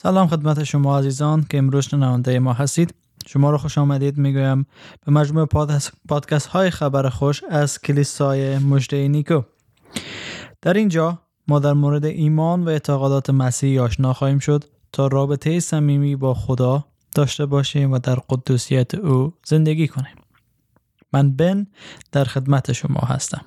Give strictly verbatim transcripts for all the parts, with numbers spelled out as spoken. سلام خدمت شما عزیزان که امروز شنونده ما هستید. شما رو خوش آمدید میگویم به مجموع پادکست های خبر خوش از کلیسای مژده نیکو. در اینجا ما در مورد ایمان و اعتقادات مسیحی آشنا خواهیم شد تا رابطه صمیمی با خدا داشته باشیم و در قدوسیت او زندگی کنیم. من بن در خدمت شما هستم.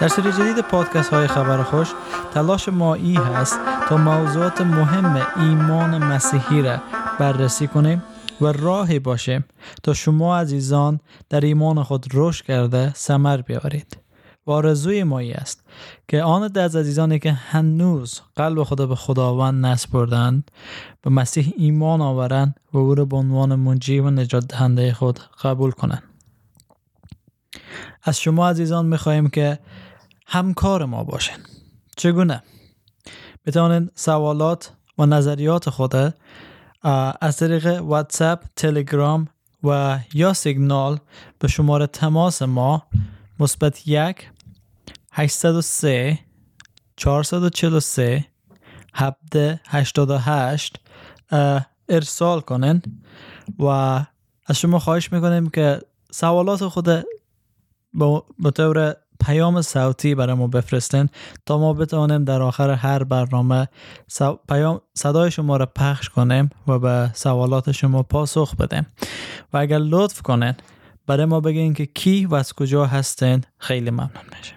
در سری جدید پادکست های خبر خوش تلاش ما این هست تا موضوعات مهم ایمان مسیحی را بررسی کنیم و راهی باشیم تا شما عزیزان در ایمان خود رشد کرده ثمر بیاورید. و آرزوی ما این است که آن از عزیزانی که هنوز قلب خود به خداوند نسپردند به مسیح ایمان آورند و او را به عنوان منجی و نجات دهنده خود قبول کنند. از شما عزیزان می‌خواهیم که همکار ما باشین. چگونه؟ بتوانید سوالات و نظریات خود از طریق واتساپ، تلگرام و یا سیگنال به شماره تماس ما مثبت یک هشتصد و سه چهارصد و چهل و سه هفده هشتاد و هشت ارسال کنین و از شما خواهش میکنیم که سوالات خود به طور پیام صوتی برای ما بفرستین تا ما بتوانیم در آخر هر برنامه سو... پیام صدای شما را پخش کنیم و به سوالات شما پاسخ بدیم. و اگر لطف کنین برای ما بگین که کی و از کجا هستین خیلی ممنون میشه.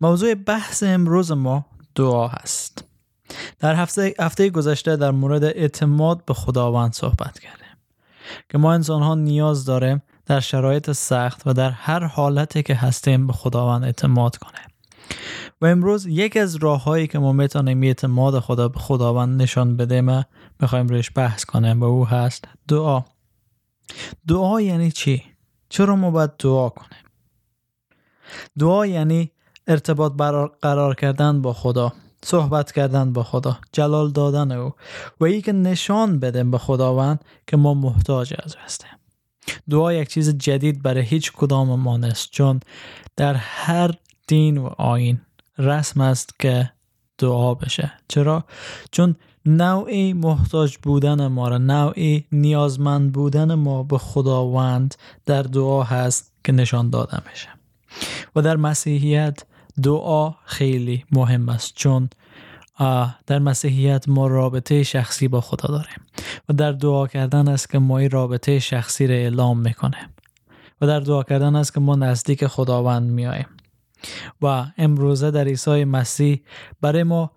موضوع بحث امروز ما دعا هست. در هفته هفته گذشته در مورد اعتماد به خداوند صحبت کردیم که ما انسان ها نیاز داریم در شرایط سخت و در هر حالتی که هستیم به خداوند اعتماد کنیم. و امروز یک از راه‌هایی که ما میتونیم اعتماد خدا به خداوند نشان بدیم میخوایم روش بحث کنیم و او هست دعا. دعا یعنی چی؟ چرا ما باید دعا کنیم؟ دعا یعنی ارتباط برقرار کردن با خدا، صحبت کردن با خدا، جلال دادن او و این که نشان بدیم به خداوند که ما محتاج از او هستیم. دعا یک چیز جدید برای هیچ کدام ما نیست، چون در هر دین و آیین رسم است که دعا بشه. چرا؟ چون نوعی محتاج بودن ما را، نوعی نیازمند بودن ما به خداوند در دعا هست که نشان داده میشه. و در مسیحیت دعا خیلی مهم است، چون در مسیحیت ما رابطه شخصی با خدا داریم و در دعا کردن است که ما این رابطه شخصی را اعلام میکنیم و در دعا کردن است که ما نزدیک خداوند میاییم. و امروزه در عیسی مسیح برای ما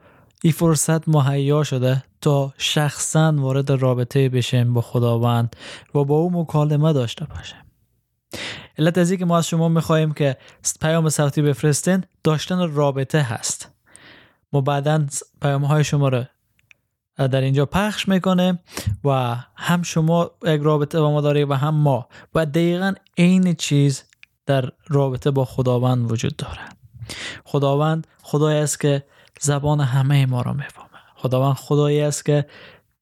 این فرصت مهیا شده تا شخصا وارد رابطه بشیم با خداوند و با او مکالمه داشته باشیم. علت از اینکه ما از شما میخواهیم که پیام صوتی بفرستین داشتن رابطه هست. ما بعداً پیام‌های شما رو در اینجا پخش میکنه و هم شما یک رابطه با ما دارید و هم ما و دقیقاً این چیز در رابطه با خداوند وجود داره. خداوند خدایی است که زبان همه ما رو میفهمه. خداوند خدایی است که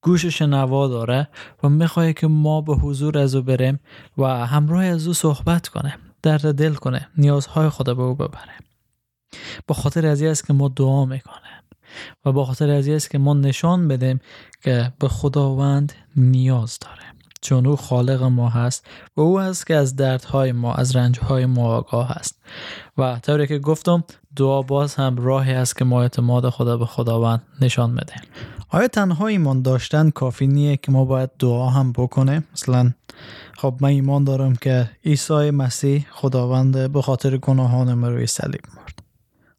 گوش شنوا داره و میخواه که ما به حضور از او بریم و همراه از او صحبت کنیم، درد دل کنیم، نیازهای خدا به او ببریم. با خاطر از این است که ما دعا میکنیم و با خاطر از این است که ما نشان بدیم که به خداوند نیاز داریم، چون او خالق ما هست و او هست که از دردهای ما، از رنجهای ما آگاه هست. و طوری که گفتم دعا باز هم راهی است که ما اعتماد خدا به خداوند نشان بدیم. آیا تنها ایمان داشتن کافی نیه که ما باید دعا هم بکنیم؟ مثلا خب من ایمان دارم که عیسی مسیح خداوند به خاطر گناهان من روی صلیب مرد.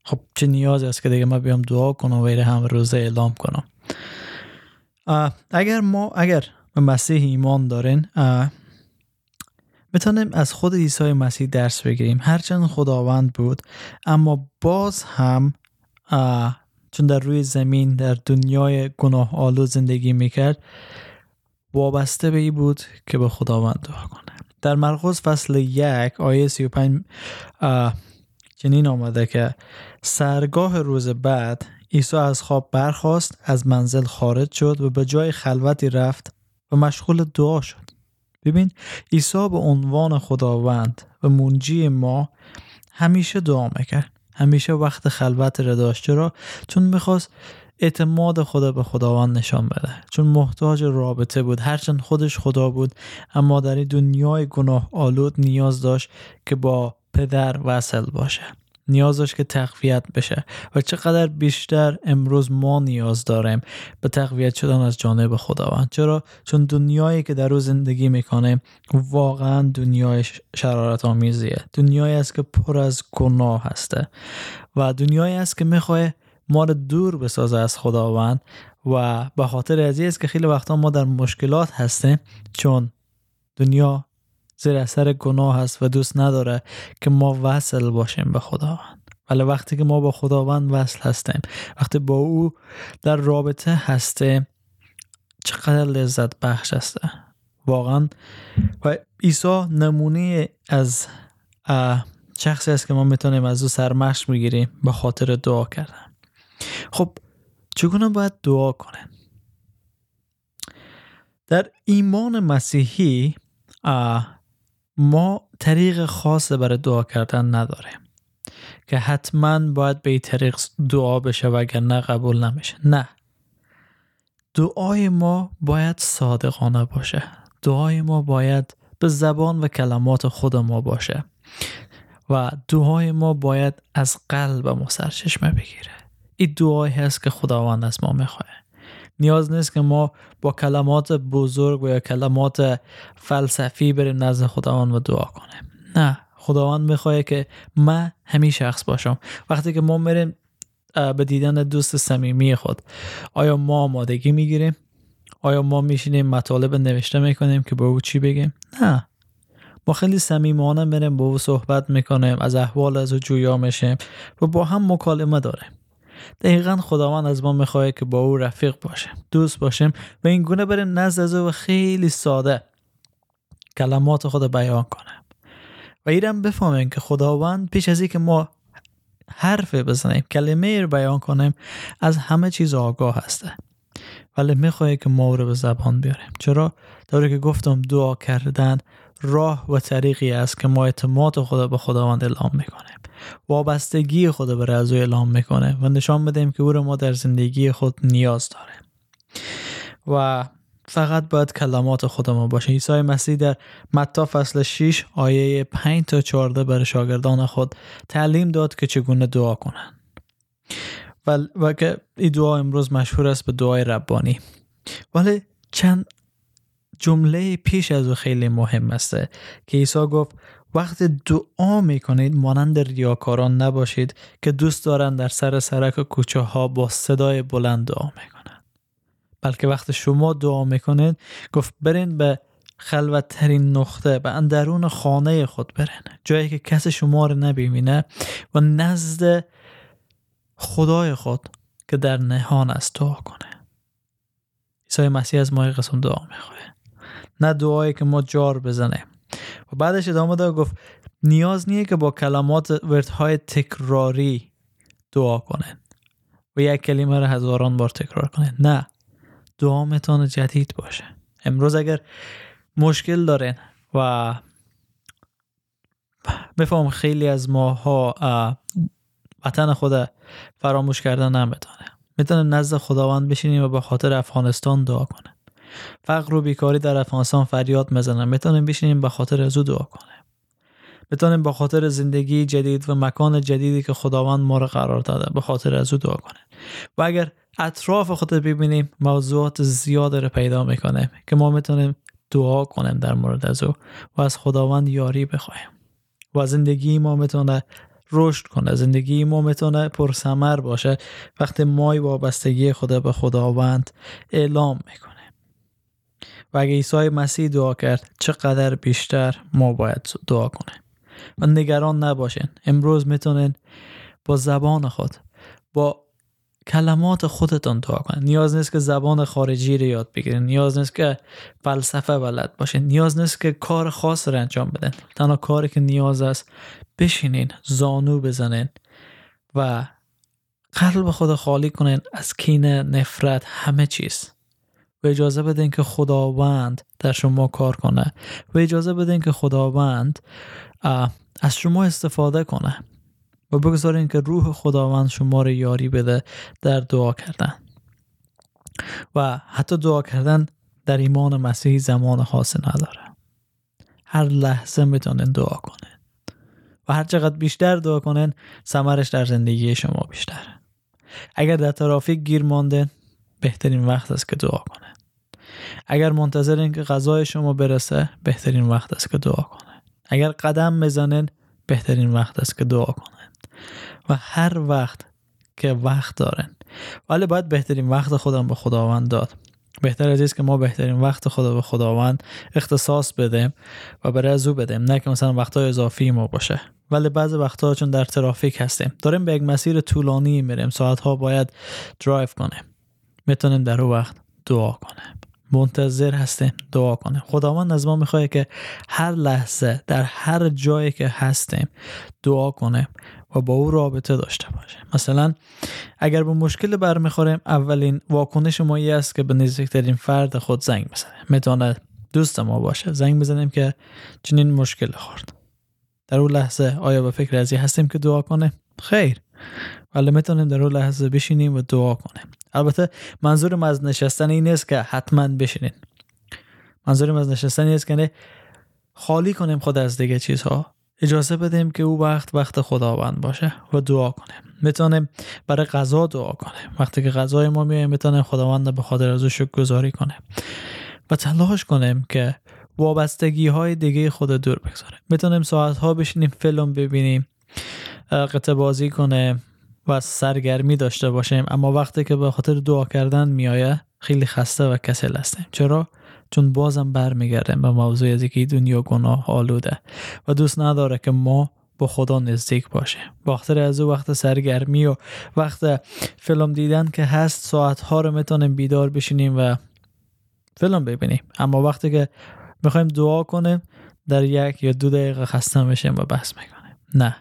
خب چه نیازی است که دیگه من بیام دعا کنم و هم روزه اعلام کنم؟ اگر ما اگر به مسیح ایمان دارین میتونیم از خود عیسی مسیح درس بگیریم. هرچند خداوند بود اما باز هم چون در روی زمین در دنیای گناه آلود زندگی میکرد وابسته به این بود که به خداوند دعا کنه. در مرقس فصل یک آیه سی و پنج چنین آمده که سرگاه روز بعد عیسی از خواب برخاست، از منزل خارج شد و به جای خلوتی رفت و مشغول دعا شد. ببین عیسی به عنوان خداوند و منجی ما همیشه دعا میکرد، همیشه وقت خلوت را داشته، را چون میخواست اعتماد خدا به خداوند نشان بده، چون محتاج رابطه بود. هرچند خودش خدا بود اما در این دنیای گناه آلود نیاز داشت که با پدر وصل باشه، نیاز داشت که تقویت بشه. و چقدر بیشتر امروز ما نیاز داریم به تقویت شدن از جانب خداوند. چرا؟ چون دنیایی که در او زندگی میکنه واقعا دنیای شرارت آمیزیه، دنیایی است که پر از گناه هسته و دنیایی است که میخواه ما رو دور بسازه از خداوند. و به خاطر از این است که خیلی وقتا ما در مشکلات هستیم، چون دنیا زیر اثر گناه هست و دوست نداره که ما وصل باشیم به خداوند. ولی وقتی که ما با خداوند وصل هستیم، وقتی با او در رابطه هستیم، چقدر لذت بخش است واقعا. و عیسی نمونه از شخصی است که ما میتونیم از او سرمشق بگیریم به خاطر دعا کردن. خب چگونه باید دعا کنیم؟ در ایمان مسیحی ما طریق خاص برای دعا کردن نداریم که حتما باید به این طریق دعا بشه وگرنه قبول نمیشه. نه، دعای ما باید صادقانه باشه، دعای ما باید به زبان و کلمات خود ما باشه و دعای ما باید از قلب ما سرچشمه بگیره. این دعایی هست که خداوند از ما میخواه. نیاز نیست که ما با کلمات بزرگ و یا کلمات فلسفی بریم نزد خداوند و دعا کنیم. نه، خداوند میخواه که من همین شخص باشم. وقتی که ما میریم به دیدن دوست صمیمی خود، آیا ما آمادگی میگیریم؟ آیا ما میشینیم مطالب نوشته میکنیم که به او چی بگیم؟ نه، ما خیلی صمیمانه میریم با او صحبت میکنیم، از احوال از او جویا میشیم و با هم مکالمه داریم. دقیقاً خداوند از ما میخواد که با او رفیق باشیم، دوست باشیم و این گونه بریم نزد او و خیلی ساده کلمات خود بیان کنیم. و اینم بفهمیم که خداوند پیش از اینکه ما حرف بزنیم، کلمه رو بیان کنیم، از همه چیز آگاه هسته، ولی میخواد که ما او رو به زبان بیاریم. چرا؟ طوری که گفتم دعا کردن راه و طریقی است که ما اعتماد خود به خداوند اعلام میکنیم، وابستگی خود به رضای اعلام میکنه و نشان بدهیم که او رو ما در زندگی خود نیاز داریم و فقط باید کلمات خودمون باشه. عیسی مسیح در متی فصل شش آیه پنج تا چهارده برای شاگردان خود تعلیم داد که چگونه دعا کنن و, و که این دعا امروز مشهور است به دعای ربانی. ولی چند جمله پیش از او خیلی مهم است که عیسی گفت وقتی دعا میکنید مانند ریاکاران نباشید که دوست دارند در سر سرک و کوچه ها با صدای بلند دعا میکنند، بلکه وقتی شما دعا میکنید گفت برین به خلوت ترین نقطه، به اندرون خانه خود برین، جایی که کس شما رو نبینه و نزد خدای خود که در نهان است دعا کنه. عیسی مسیح از ما این قسم دعا میخواه، نه دعایی که ما جار بزنیم. و بعدش ادامه داد گفت نیاز نیه که با کلمات وردهای تکراری دعا کنن و یک کلمه رو هزاران بار تکرار کنن. نه، دعا میتونه جدید باشه. امروز اگر مشکل دارین و بفهم خیلی از ماها وطن خود فراموش کردن نمیتونه، میتونه نزد خداوند بشینیم و به خاطر افغانستان دعا کنه. فقر و بیکاری در افغانستان فریاد میزنه، میتونیم بشینیم به خاطر از او دعا کنیم. میتونیم به خاطر زندگی جدید و مکان جدیدی که خداوند ما را قرار داده به خاطر از او دعا کنیم. و اگر اطراف خود ببینیم موضوعات زیاد رو پیدا میکنیم که ما میتونیم دعا کنیم در مورد از او و از خداوند یاری بخوایم و زندگی ما میتونه رشد کنه، زندگی ما میتونه پرثمر باشه وقتی ما وابستگی خود به خداوند اعلام میکنیم. و اگه عیسی مسیح دعا کرد چقدر بیشتر ما باید دعا کنیم. و نگران نباشین، امروز میتونین با زبان خود، با کلمات خودتان دعا کنین. نیاز نیست که زبان خارجی رو یاد بگیرین، نیاز نیست که فلسفه بلد باشین، نیاز نیست که کار خاص رو انجام بدین. تنها کاری که نیاز است بشینین، زانو بزنین و قلب خود خالی کنین از کینه، نفرت، همه چیز. و اجازه بدین که خداوند در شما کار کنه و اجازه بدین که خداوند از شما استفاده کنه و بگذارین که روح خداوند شما رو یاری بده در دعا کردن و حتی دعا کردن در ایمان مسیح زمان خاصی نداره. هر لحظه میتونین دعا کنین و هر چقدر بیشتر دعا کنین ثمرش در زندگی شما بیشتره. اگر در ترافیک گیر ماندین بهترین وقت است که دعا کنین. اگر منتظرین که غذای شما برسه بهترین وقت است که دعا کنین. اگر قدم میزنین بهترین وقت است که دعا کنین. و هر وقت که وقت دارن، ولی باید بهترین وقت خودم به خداوند داد. بهتر از این که ما بهترین وقت خود به خداوند اختصاص بدیم و برای از او بدیم، نه که مثلا وقتای اضافی ما باشه. ولی بعضی وقتا چون در ترافیک هستیم، داریم به یک مسیر طولانی میریم، ساعتها باید درایو کنیم، میتونیم در اون وقت دعا کنیم. منتظر هستیم دعا کنیم. خداوند از ما میخواد که هر لحظه در هر جایی که هستیم دعا کنیم و با او رابطه داشته باشه. مثلا اگر به مشکل برمیخوریم، اولین واکنش ما این است که به نزدیکترین فرد خود زنگ بزنیم. میتونه دوست ما باشه، زنگ بزنیم که چنین مشکل خورد. در اون لحظه آیا به فکر از این هستیم که دعا کنه؟ خیر، ولی میتونیم در اون لحظه بشینیم و دعا کنیم. البته منظورم از نشستن این نیست که حتما بشینیم. منظورم از نشستن این است که خالی کنیم خود از دیگه چیزها، اجازه بدیم که او وقت وقت خداوند باشه و دعا کنیم. میتونیم برای غذا دعا کنیم. وقتی که غذای ما میایم میتونیم خداوند به خاطر از او شکرگزاری کنیم و تلاش کنیم که وابستگی های دیگه خود دور بگذاریم. میتونیم ساعت ها بشینیم فیلم ببینیم، قطعه بازی کنیم و سرگرمی داشته باشیم، اما وقتی که به خاطر دعا کردن میایه خیلی خسته و کسل هستیم. چرا؟ چون بازم برمیگردیم به موضوع از اینکه دنیا گناه آلوده و دوست نداره که ما با خدا نزدیک باشه. بخاطر از اون وقت سرگرمی و وقت فیلم دیدن که هست، ساعت ها رو میتونیم بیدار بشینیم و فیلم ببینیم، اما وقتی که میخوایم دعا کنیم در یک یا دو دقیقه خسته میشیم و بحث میکنیم. نه،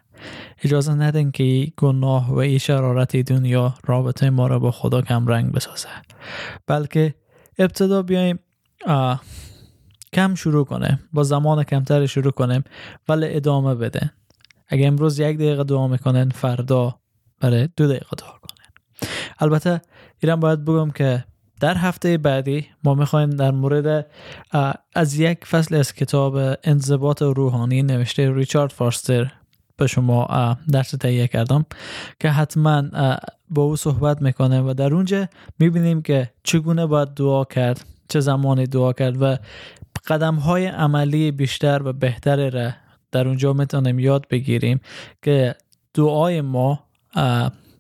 اجازه ندین که ای گناه و ای شرارت دنیا رابطه ما را با خدا کم رنگ بسازه، بلکه ابتدا بیایم کم شروع کنیم، با زمان کمتر شروع کنیم ولی ادامه بدین. اگه امروز یک دقیقه دعا میکنین، فردا برای دو دقیقه دعا کنین. البته ایران باید بگم که در هفته بعدی ما میخوایم در مورد از یک فصل از کتاب انضباط روحانی نوشته ریچارد فاستر به شما درس تهیه کردم که حتما با او صحبت میکنه و در اونجا میبینیم که چگونه باید دعا کرد، چه زمانی دعا کرد و قدم های عملی بیشتر و بهتر را در اونجا میتونیم یاد بگیریم که دعای ما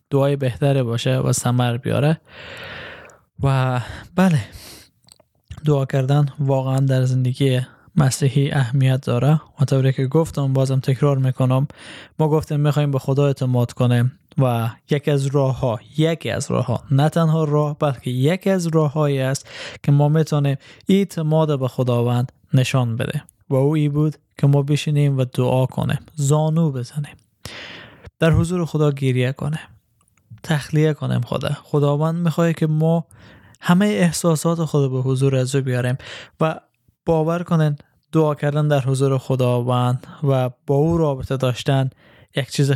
دعای بهتر باشه و ثمر بیاره. و بله، دعا کردن واقعا در زندگی مسیحی اهمیت داره. طوری که گفتم، بازم تکرار میکنم، ما گفتیم میخواییم به خدا اعتماد کنیم و یکی از راه ها یکی از راه ها نه تنها راه، بلکه یکی از راه هایی است که ما میتونیم اعتماد به خداوند نشان بده و او ای بود که ما بشینیم و دعا کنیم، زانو بزنیم، در حضور خدا گریه کنیم، تخلیه کنیم. خدا خداوند میخواد که ما همه احساسات خود به حضور از او بیاریم و باور کنین دعا کردن در حضور خداوند و با او رابطه داشتن یک چیز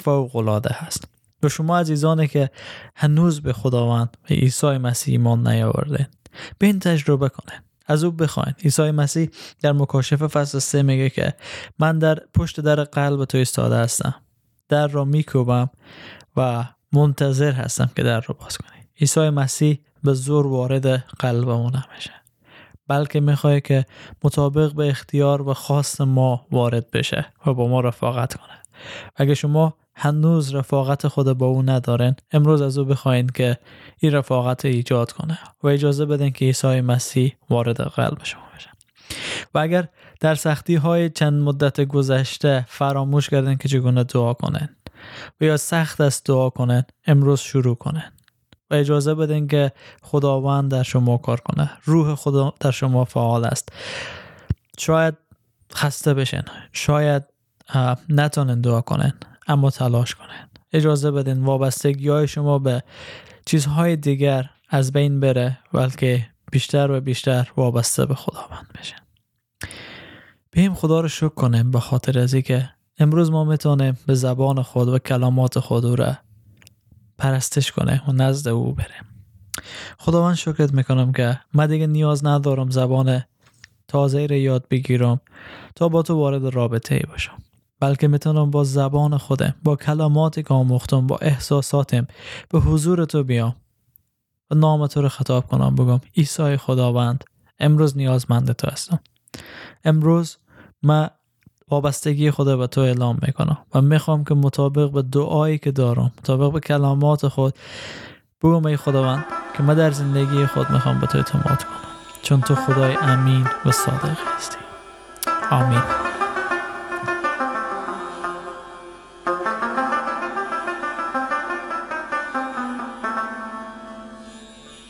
فوق العاده هست. به شما عزیزانی که هنوز به خداوند و عیسی مسیح ایمان نیاوردین، به این تجربه کنین، از او بخواین. عیسی مسیح در مکاشفه فصل سه میگه که من در پشت در قلب تو ایستاده هستم، در را میکوبم و منتظر هستم که در رو باز کنی. عیسی مسیح به زور وارد قلبمون نمیشه، بلکه میخواد که مطابق به اختیار و خواست ما وارد بشه و با ما رفاقت کنه. اگه شما هنوز رفاقت خود با او ندارن، امروز از او بخواین که این رفاقت ایجاد کنه و اجازه بدین که عیسی مسیح وارد قلب شما بشه. و اگر در سختی های چند مدت گذشته فراموش کردن که چگونه دعا کنن و یا سخت است دعا کنن، امروز شروع کنن و اجازه بدین که خداوند در شما کار کنه. روح خدا در شما فعال است. شاید خسته بشن، شاید نتونن دعا کنن، اما تلاش کنن. اجازه بدین وابستگی های شما به چیزهای دیگر از بین بره، بلکه بیشتر و بیشتر وابسته به خداوند بشن. بیم خدا رو شکر کنیم به خاطر از اینکه امروز ما میتونیم به زبان خود و کلمات خود او را پرستش کنه و نزد او بریم. خداوند شکرت میکنم که من دیگه نیاز ندارم زبان تازه را یاد بگیرم تا با تو وارد رابطه ای باشم، بلکه میتونم با زبان خودم، با کلماتی که آموختم، با احساساتم به حضور تو بیام و نام تو رو خطاب کنم، بگم عیسی خداوند امروز نیازمند تو هستم. امروز من وابستگی خدا به تو اعلام میکنم و میخوام که مطابق به دعایی که دارم، مطابق به کلمات خود بگم ای خداوند که من در زندگی خود میخوام به تو اعتماد کنم، چون تو خدای امین و صادق هستی. آمین.